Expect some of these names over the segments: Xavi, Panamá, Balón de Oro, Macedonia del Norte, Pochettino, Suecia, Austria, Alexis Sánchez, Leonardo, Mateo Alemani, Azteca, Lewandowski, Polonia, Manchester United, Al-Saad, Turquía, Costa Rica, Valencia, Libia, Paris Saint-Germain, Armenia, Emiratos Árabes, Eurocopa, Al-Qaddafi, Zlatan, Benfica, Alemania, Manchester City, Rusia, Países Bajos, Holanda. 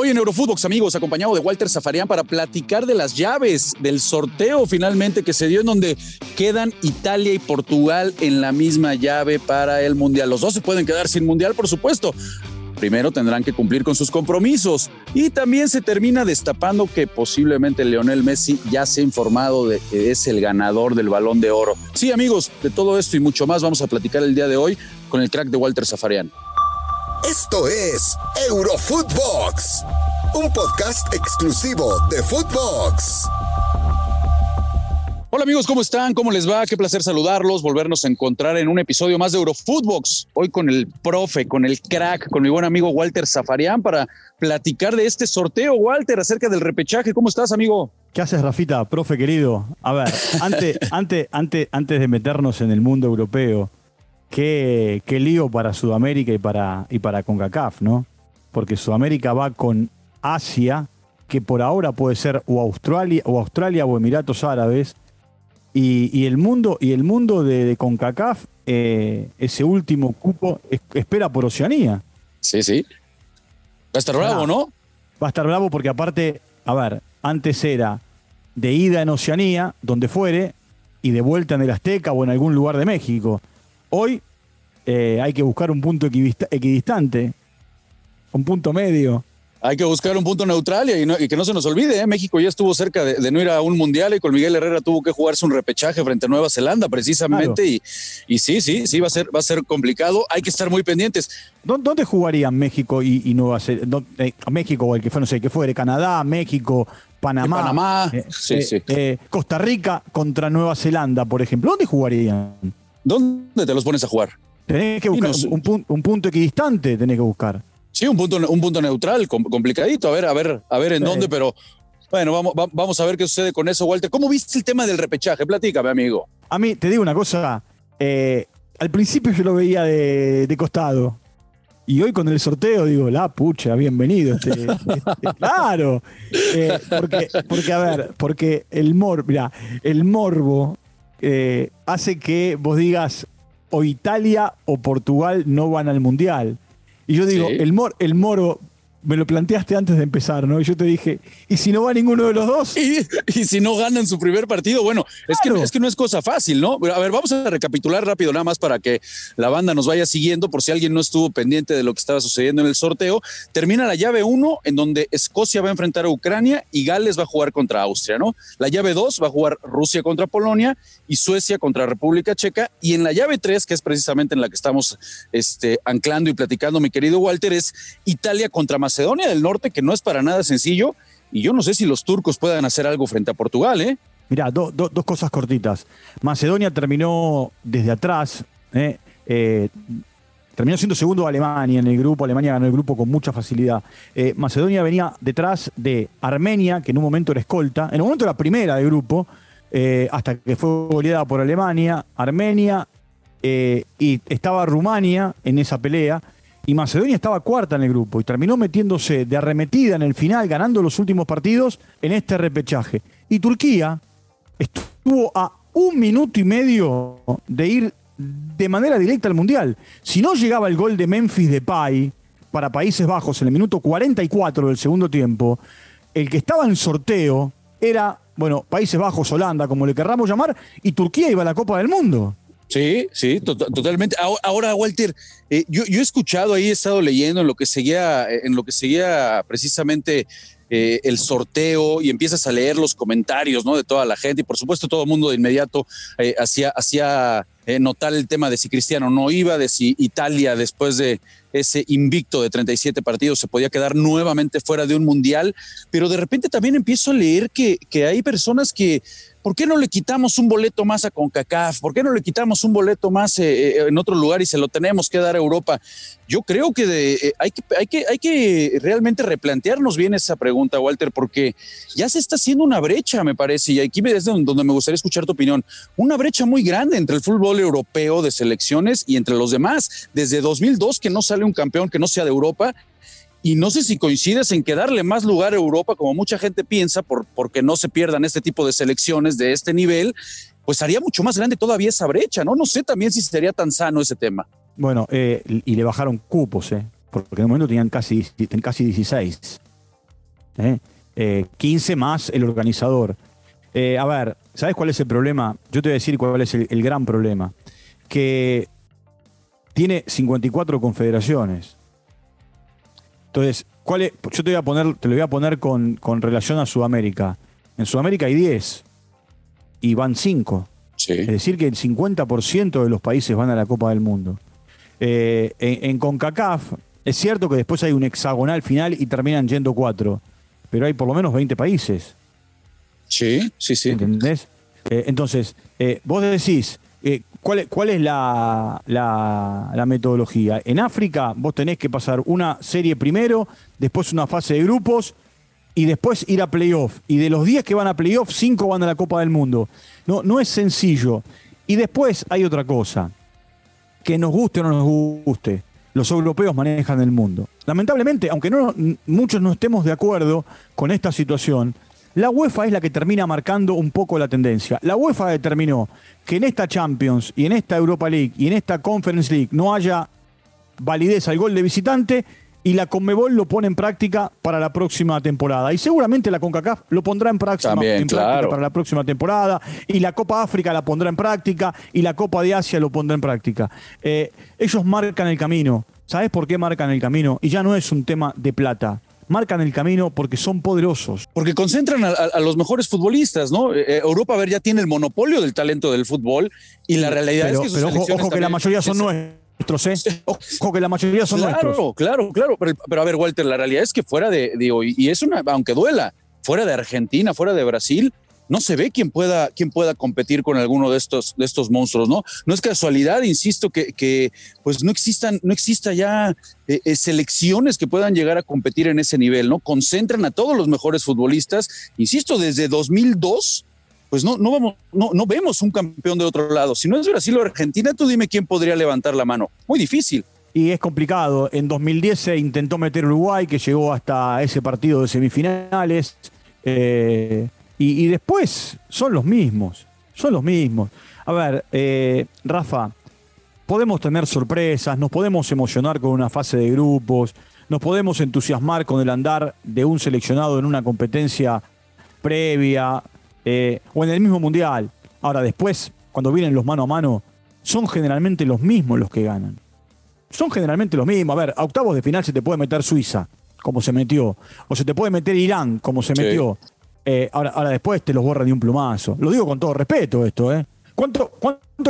Hoy en Eurofutbox, amigos, acompañado de Walter Safarian para platicar de las llaves del sorteo finalmente que se dio, en donde quedan Italia y Portugal en la misma llave para el Mundial. Los dos se pueden quedar sin Mundial, por supuesto. Primero tendrán que cumplir con sus compromisos. Y también se termina destapando que posiblemente Lionel Messi ya se ha informado de que es el ganador del Balón de Oro. Sí, amigos, de todo esto y mucho más vamos a platicar el día de hoy con el crack de Walter Safarian. Esto es Eurofutbox, un podcast exclusivo de Futbox. Hola amigos, ¿cómo están? ¿Cómo les va? Qué placer saludarlos, volvernos a encontrar en un episodio más de Eurofutbox. Hoy con el profe, con el crack, con mi buen amigo Walter Safarian para platicar de este sorteo. Walter, acerca del repechaje, ¿cómo estás, amigo? ¿Qué haces, Rafita? Profe querido, a ver, antes de meternos en el mundo europeo, qué lío para Sudamérica y para CONCACAF, ¿no? Porque Sudamérica va con Asia, que por ahora puede ser o Australia o Emiratos Árabes. Y el mundo de CONCACAF, ese último cupo, espera por Oceanía. Sí, sí. Va a estar bravo, ¿no? Va a estar bravo porque aparte, a ver, antes era de ida en Oceanía, donde fuere, y de vuelta en el Azteca o en algún lugar de México. Hoy hay que buscar un punto equidistante, un punto medio. Hay que buscar un punto neutral y que no se nos olvide, ¿eh? México ya estuvo cerca de no ir a un mundial y con Miguel Herrera tuvo que jugarse un repechaje frente a Nueva Zelanda, precisamente. Claro. Y sí, va a ser complicado. Hay que estar muy pendientes. ¿Dónde jugarían México y Nueva Zelanda? México o el que fue, no sé, que fuera Canadá, México, Panamá. Costa Rica contra Nueva Zelanda, por ejemplo. ¿Dónde jugarían? ¿Dónde te los pones a jugar? Tenés que buscar un punto equidistante, tenés que buscar. Sí, un punto neutral, complicadito, a ver en dónde, pero bueno, vamos a ver qué sucede con eso, Walter. ¿Cómo viste el tema del repechaje? Platícame, amigo. A mí, te digo una cosa, al principio yo lo veía de costado, y hoy con el sorteo digo, la pucha, bienvenido. Claro, porque el morbo hace que vos digas, o Italia o Portugal no van al Mundial. Y yo digo, sí. El moro, me lo planteaste antes de empezar, ¿no? Y yo te dije, ¿y si no va ninguno de los dos? ¿Y si no ganan su primer partido? Bueno, claro. es que no es cosa fácil, ¿no? A ver, vamos a recapitular rápido nada más para que la banda nos vaya siguiendo, por si alguien no estuvo pendiente de lo que estaba sucediendo en el sorteo. Termina la llave 1, en donde Escocia va a enfrentar a Ucrania y Gales va a jugar contra Austria, ¿no? La llave 2 va a jugar Rusia contra Polonia y Suecia contra República Checa. Y en la llave 3, que es precisamente en la que estamos anclando y platicando, mi querido Walter, es Italia contra Macedonia del Norte, que no es para nada sencillo, y yo no sé si los turcos puedan hacer algo frente a Portugal, ¿eh? Mirá, dos cosas cortitas. Macedonia terminó desde atrás, terminó siendo segundo de Alemania en el grupo. Alemania ganó el grupo con mucha facilidad. Macedonia venía detrás de Armenia, que en un momento era escolta, en un momento era primera del grupo, hasta que fue goleada por Alemania. Armenia, y estaba Rumania en esa pelea. Y Macedonia estaba cuarta en el grupo y terminó metiéndose de arremetida en el final, ganando los últimos partidos en este repechaje. Y Turquía estuvo a 1 minuto y medio de ir de manera directa al Mundial. Si no llegaba el gol de Memphis Depay para Países Bajos en el minuto 44 del segundo tiempo, el que estaba en sorteo era, bueno, Países Bajos, Holanda, como le querramos llamar, y Turquía iba a la Copa del Mundo. Sí, totalmente. Ahora, Walter, yo he escuchado ahí, he estado leyendo en lo que seguía precisamente el sorteo, y empiezas a leer los comentarios, ¿no?, de toda la gente, y por supuesto todo el mundo de inmediato hacía notar el tema de si Cristiano no iba, de si Italia, después de ese invicto de 37 partidos, se podía quedar nuevamente fuera de un mundial. Pero de repente también empiezo a leer que hay personas que, ¿por qué no le quitamos un boleto más a CONCACAF? ¿Por qué no le quitamos un boleto más en otro lugar y se lo tenemos que dar a Europa? Yo creo que hay que realmente replantearnos bien esa pregunta, Walter, porque ya se está haciendo una brecha, me parece, y aquí es donde me gustaría escuchar tu opinión. Una brecha muy grande entre el fútbol europeo de selecciones y entre los demás. Desde 2002 que no sale un campeón que no sea de Europa. Y no sé si coincides en que darle más lugar a Europa, como mucha gente piensa, porque no se pierdan este tipo de selecciones de este nivel, pues haría mucho más grande todavía esa brecha, ¿no? No sé también si sería tan sano ese tema. Bueno, y le bajaron cupos, porque en el momento tenían casi 16. 15 más el organizador. A ver, ¿sabes cuál es el problema? Yo te voy a decir cuál es el gran problema. Que tiene 54 confederaciones. Entonces, ¿cuál es? Yo te lo voy a poner con relación a Sudamérica. En Sudamérica hay 10 y van 5. Sí. Es decir que el 50% de los países van a la Copa del Mundo. En CONCACAF es cierto que después hay un hexagonal final y terminan yendo 4, pero hay por lo menos 20 países. Sí, sí, sí. ¿Entendés? Entonces, vos decís, ¿cuál es la metodología? En África vos tenés que pasar una serie primero, después una fase de grupos y después ir a playoff. Y de los 10 que van a playoff, 5 van a la Copa del Mundo. No es sencillo. Y después hay otra cosa, que nos guste o no nos guste, los europeos manejan el mundo. Lamentablemente, aunque muchos no estemos de acuerdo con esta situación, la UEFA es la que termina marcando un poco la tendencia. La UEFA determinó que en esta Champions y en esta Europa League y en esta Conference League no haya validez al gol de visitante, y la CONMEBOL lo pone en práctica para la próxima temporada. Y seguramente la CONCACAF lo pondrá en práctica para la próxima temporada, y la Copa África la pondrá en práctica, y la Copa de Asia lo pondrá en práctica. Ellos marcan el camino. ¿Sabés por qué marcan el camino? Y ya no es un tema de plata. Marcan el camino porque son poderosos. Porque concentran a los mejores futbolistas, ¿no? Europa, a ver, ya tiene el monopolio del talento del fútbol, y la realidad es que sus selecciones... Ojo que la mayoría son nuestros, ¿eh? Ojo que la mayoría son nuestros. Claro. Pero a ver, Walter, la realidad es que fuera de hoy, y es una, aunque duela, fuera de Argentina, fuera de Brasil, no se ve quién pueda competir con alguno de estos monstruos, ¿no? No es casualidad, insisto, que pues no exista ya selecciones que puedan llegar a competir en ese nivel, ¿no? Concentran a todos los mejores futbolistas, insisto, desde 2002, pues no vemos un campeón de otro lado. Si no es Brasil o Argentina, tú dime quién podría levantar la mano. Muy difícil. Y es complicado. En 2010 se intentó meter Uruguay, que llegó hasta ese partido de semifinales, y después son los mismos. A ver, Rafa, podemos tener sorpresas, nos podemos emocionar con una fase de grupos, nos podemos entusiasmar con el andar de un seleccionado en una competencia previa, o en el mismo mundial. Ahora, después, cuando vienen los mano a mano, son generalmente los mismos los que ganan. Son generalmente los mismos. A ver, a octavos de final se te puede meter Suiza, como se metió, o se te puede meter Irán, como se metió. Ahora después te los borran de un plumazo. Lo digo con todo respeto esto, ¿eh? ¿Cuánto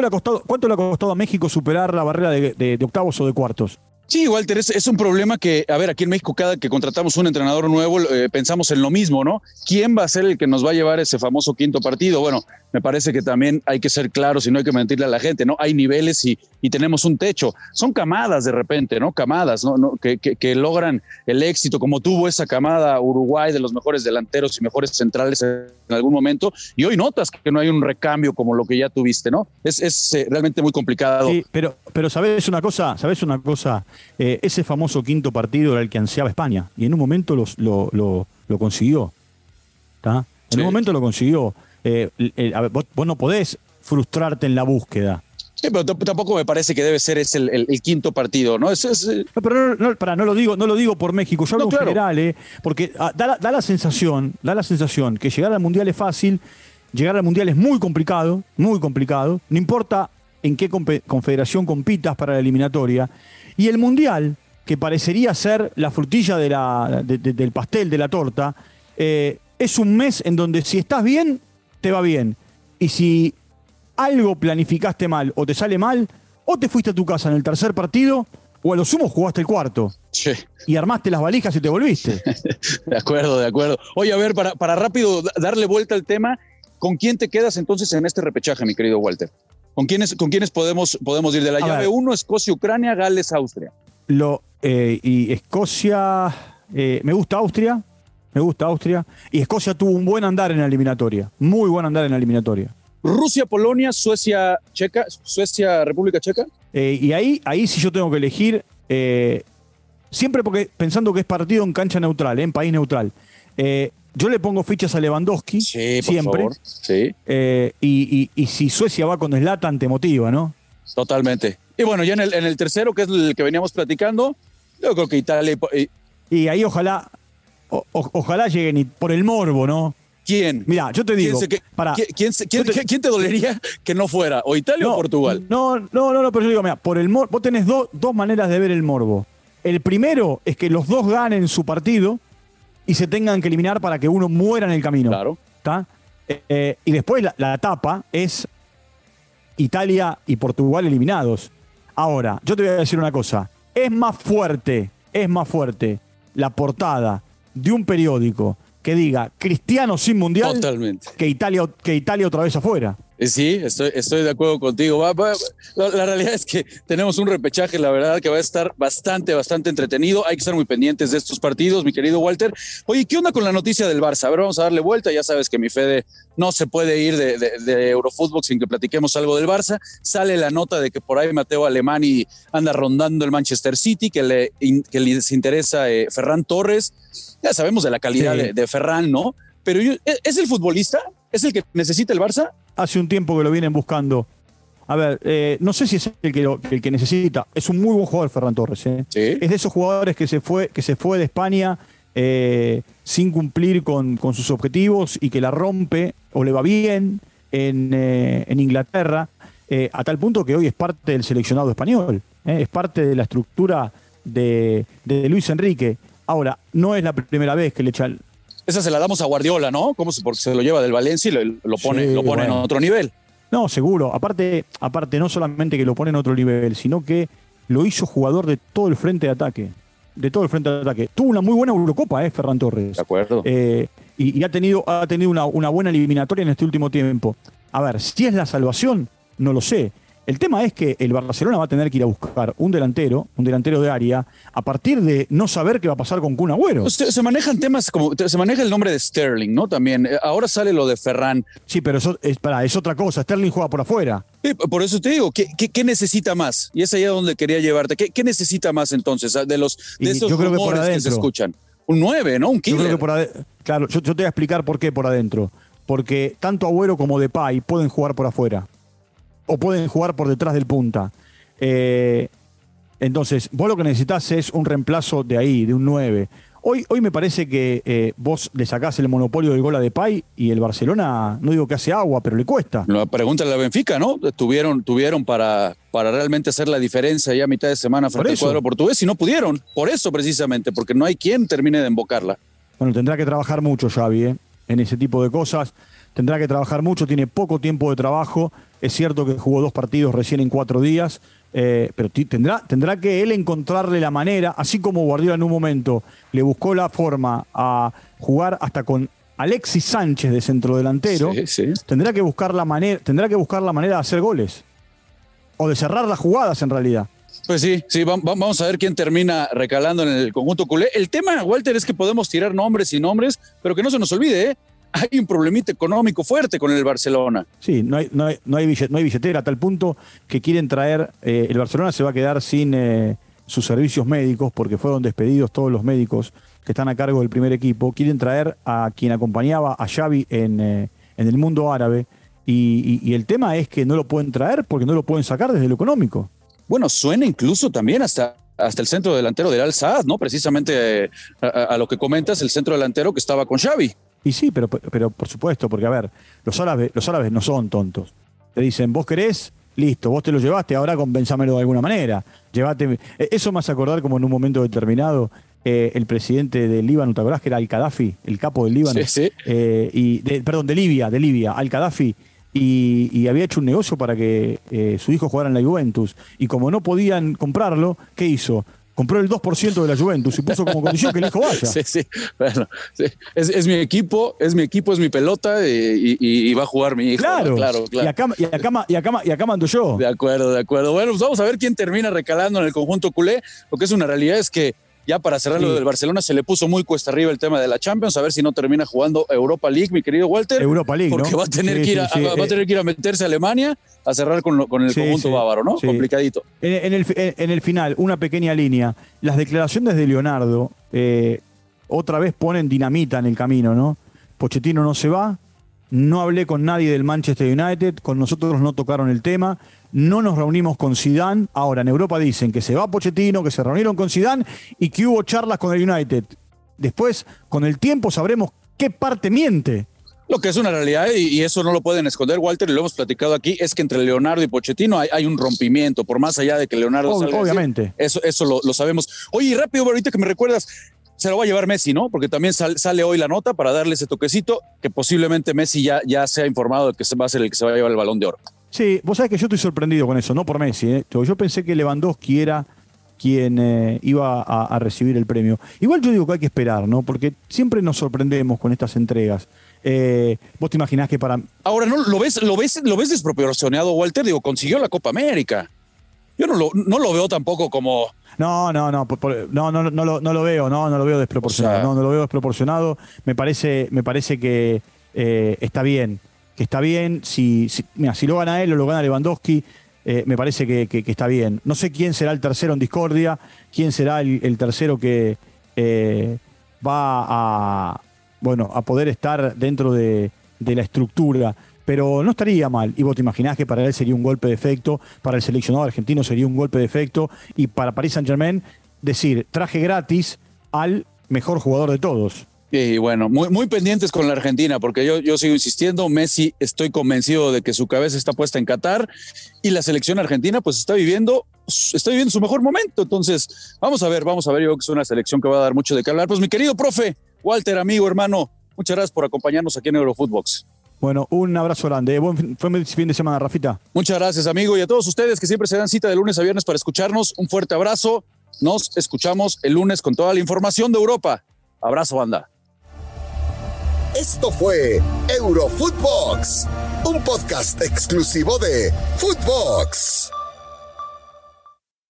le ha costado a México superar la barrera de octavos o de cuartos? Sí, Walter, es un problema que, a ver, aquí en México cada que contratamos un entrenador nuevo pensamos en lo mismo, ¿no? ¿Quién va a ser el que nos va a llevar ese famoso quinto partido? Bueno, me parece que también hay que ser claros y no hay que mentirle a la gente, ¿no? Hay niveles y tenemos un techo. Son camadas de repente, ¿no? Camadas, ¿no? Que logran el éxito, como tuvo esa camada Uruguay de los mejores delanteros y mejores centrales en algún momento, y hoy notas que no hay un recambio como lo que ya tuviste, ¿no? Es realmente muy complicado. Sí, pero ¿sabés una cosa? Ese famoso quinto partido era el que ansiaba España, y en un momento lo consiguió. ¿Tá? En un momento lo consiguió. A ver, vos no podés frustrarte en la búsqueda. Sí, pero tampoco me parece que debe ser ese el quinto partido, ¿no? No, pero no lo digo por México, yo hablo en general, porque da la sensación que llegar al Mundial es fácil, llegar al Mundial es muy complicado, no importa en qué confederación compitas para la eliminatoria. Y el Mundial, que parecería ser la frutilla del pastel, de la torta, es un mes en donde si estás bien, te va bien. Y si algo planificaste mal o te sale mal, o te fuiste a tu casa en el tercer partido, o a lo sumo jugaste el cuarto. Sí. Y armaste las valijas y te volviste. De acuerdo. Oye, a ver, para rápido darle vuelta al tema, ¿con quién te quedas entonces en este repechaje, mi querido Walter? ¿Con quiénes podemos ir? De la llave 1, Escocia, Ucrania, Gales, Austria. Y Escocia... Me gusta Austria. Y Escocia tuvo un buen andar en la eliminatoria. Muy buen andar en la eliminatoria. Rusia, Polonia, Suecia, República Checa. Y ahí sí yo tengo que elegir... siempre porque pensando que es partido en cancha neutral, en país neutral. Yo le pongo fichas a Lewandowski, sí, siempre. Por favor. Sí. Y si Suecia va con Zlatan, te motiva, ¿no? Totalmente. Y bueno, ya en el tercero, que es el que veníamos platicando, yo creo que Italia... Y ahí ojalá Ojalá lleguen y por el morbo, ¿no? ¿Quién? Mira, yo te digo. ¿Quién te dolería que no fuera? ¿O Italia o Portugal? No, pero yo digo, mira, por el morbo, vos tenés dos maneras de ver el morbo. El primero es que los dos ganen su partido y se tengan que eliminar para que uno muera en el camino. Claro. ¿Está? Y después la etapa es Italia y Portugal eliminados. Ahora, yo te voy a decir una cosa. Es más fuerte la portada de un periódico que diga Cristiano sin mundial. Totalmente. que Italia otra vez afuera. Sí, estoy de acuerdo contigo. La realidad es que tenemos un repechaje, la verdad, que va a estar bastante entretenido. Hay que estar muy pendientes de estos partidos, mi querido Walter. Oye, ¿qué onda con la noticia del Barça? A ver, vamos a darle vuelta. Ya sabes que mi Fede no se puede ir de Eurofutbox sin que platiquemos algo del Barça. Sale la nota de que por ahí Mateo Alemani anda rondando el Manchester City, que les interesa Ferran Torres. Ya sabemos de la calidad de Ferran, ¿no? Pero ¿es el futbolista? ¿Es el que necesita el Barça? Hace un tiempo que lo vienen buscando. A ver, no sé si es el que necesita. Es un muy buen jugador Ferran Torres. ¿Sí? Es de esos jugadores que se fue de España sin cumplir con sus objetivos y que la rompe o le va bien en Inglaterra, a tal punto que hoy es parte del seleccionado español. Es parte de la estructura de Luis Enrique. Ahora, no es la primera vez que le echan. Esa se la damos a Guardiola, ¿no? Porque se lo lleva del Valencia y lo pone en otro nivel. No, seguro. Aparte, no solamente que lo pone en otro nivel, sino que lo hizo jugador de todo el frente de ataque. Tuvo una muy buena Eurocopa, Ferran Torres. De acuerdo. Y ha tenido una buena eliminatoria en este último tiempo. A ver, si es la salvación, no lo sé. El tema es que el Barcelona va a tener que ir a buscar un delantero de área, a partir de no saber qué va a pasar con Kun Agüero. Se manejan temas como... Se maneja el nombre de Sterling, ¿no? También. Ahora sale lo de Ferran. Sí, pero es otra cosa. Sterling juega por afuera. Sí, por eso te digo, ¿qué necesita más? Y es allá donde quería llevarte. ¿Qué necesita más entonces de esos rumores que se escuchan? Un 9, ¿no? Un 15. Claro, yo te voy a explicar por qué por adentro. Porque tanto Agüero como Depay pueden jugar por afuera. O pueden jugar por detrás del punta. Entonces, vos lo que necesitás es un reemplazo de ahí, de un 9. Hoy me parece que vos le sacás el monopolio del gol a Depay y el Barcelona, no digo que hace agua, pero le cuesta. Pregúntale a Benfica, ¿no? Tuvieron para realmente hacer la diferencia ya a mitad de semana frente al cuadro portugués y no pudieron. Por eso precisamente, porque no hay quien termine de embocarla. Bueno, tendrá que trabajar mucho Xavi, en ese tipo de cosas. Tendrá que trabajar mucho, tiene poco tiempo de trabajo. Es cierto que jugó 2 partidos recién en 4 días, pero tendrá que él encontrarle la manera, así como Guardiola en un momento le buscó la forma a jugar hasta con Alexis Sánchez de centrodelantero. Sí, sí. Tendrá que buscar la manera de hacer goles o de cerrar las jugadas en realidad. Pues sí, vamos a ver quién termina recalando en el conjunto culé. El tema, Walter, es que podemos tirar nombres y nombres, pero que no se nos olvide, hay un problemita económico fuerte con el Barcelona. Sí, no hay billetera, a tal punto que quieren traer... el Barcelona se va a quedar sin sus servicios médicos, porque fueron despedidos todos los médicos que están a cargo del primer equipo. Quieren traer a quien acompañaba a Xavi en el mundo árabe. Y el tema es que no lo pueden traer porque no lo pueden sacar desde lo económico. Bueno, suena incluso también hasta el centro delantero del Al-Saad, ¿no? Precisamente a lo que comentas, el centro delantero que estaba con Xavi. Y sí, pero por supuesto, porque a ver, los árabes no son tontos. Te dicen, vos querés, listo, vos te lo llevaste, ahora compensámelo de alguna manera. Llévate. Eso me hace acordar como en un momento determinado el presidente del Líbano, ¿te acordás que era Al-Qaddafi, el capo del Líbano? Sí, sí. De Libia, Al-Qaddafi. Y había hecho un negocio para que su hijo jugara en la Juventus. Y como no podían comprarlo, ¿qué hizo? Compró el 2% de la Juventus y puso como condición que el hijo vaya. Sí, sí. Bueno, sí. Es mi equipo, es mi pelota y va a jugar mi hijo. Claro. Y acá mando yo. De acuerdo. Bueno, pues vamos a ver quién termina recalando en el conjunto culé. Lo que es una realidad es que ya para cerrar lo del Barcelona se le puso muy cuesta arriba el tema de la Champions. A ver si no termina jugando Europa League, mi querido Walter. Europa League, porque ¿no? va a tener que ir a meterse a Alemania a cerrar con el conjunto bávaro, ¿no? Sí. Complicadito. En el final, una pequeña línea. Las declaraciones de Leonardo otra vez ponen dinamita en el camino, ¿no? Pochettino no se va, no hablé con nadie del Manchester United, con nosotros no tocaron el tema, no nos reunimos con Zidane. Ahora en Europa dicen que se va Pochettino, que se reunieron con Zidane y que hubo charlas con el United. Después, con el tiempo, sabremos qué parte miente. Lo que es una realidad, y eso no lo pueden esconder, Walter, y lo hemos platicado aquí, es que entre Leonardo y Pochettino hay un rompimiento, por más allá de que Leonardo salga. Obviamente. Decir, eso lo sabemos. Oye, y rápido, ahorita que me recuerdas, se lo va a llevar Messi, ¿no? Porque también sale hoy la nota para darle ese toquecito, que posiblemente Messi ya se ha informado de que va a ser el que se va a llevar el Balón de Oro. Sí, vos sabés que yo estoy sorprendido con eso, no por Messi, ¿eh? Yo pensé que Lewandowski era quien iba a recibir el premio. Igual yo digo que hay que esperar, ¿no? Porque siempre nos sorprendemos con estas entregas. Vos te imaginás que para... Ahora, ¿no lo ves desproporcionado, Walter? Digo, consiguió la Copa América. Yo no lo veo tampoco como... No lo veo desproporcionado. O sea... No lo veo desproporcionado. Me parece que está bien. Que está bien. Si lo gana él o lo gana Lewandowski, me parece que está bien. No sé quién será el tercero en discordia, quién será el tercero que va a... Bueno, a poder estar dentro de la estructura, pero no estaría mal. Y vos te imaginás que para él sería un golpe de efecto, para el seleccionado argentino sería un golpe de efecto, y para Paris Saint-Germain decir, traje gratis al mejor jugador de todos. Y bueno, muy, muy pendientes con la Argentina, porque yo sigo insistiendo, Messi, estoy convencido de que su cabeza está puesta en Qatar, y la selección argentina pues está viviendo su mejor momento. Entonces, vamos a ver, yo creo que es una selección que va a dar mucho de qué hablar. Pues mi querido profe, Walter, amigo, hermano, muchas gracias por acompañarnos aquí en Eurofutbox. Bueno, un abrazo grande. Buen fin de semana, Rafita. Muchas gracias, amigo. Y a todos ustedes que siempre se dan cita de lunes a viernes para escucharnos, un fuerte abrazo. Nos escuchamos el lunes con toda la información de Europa. Abrazo, banda. Esto fue Eurofutbox, un podcast exclusivo de Futbox.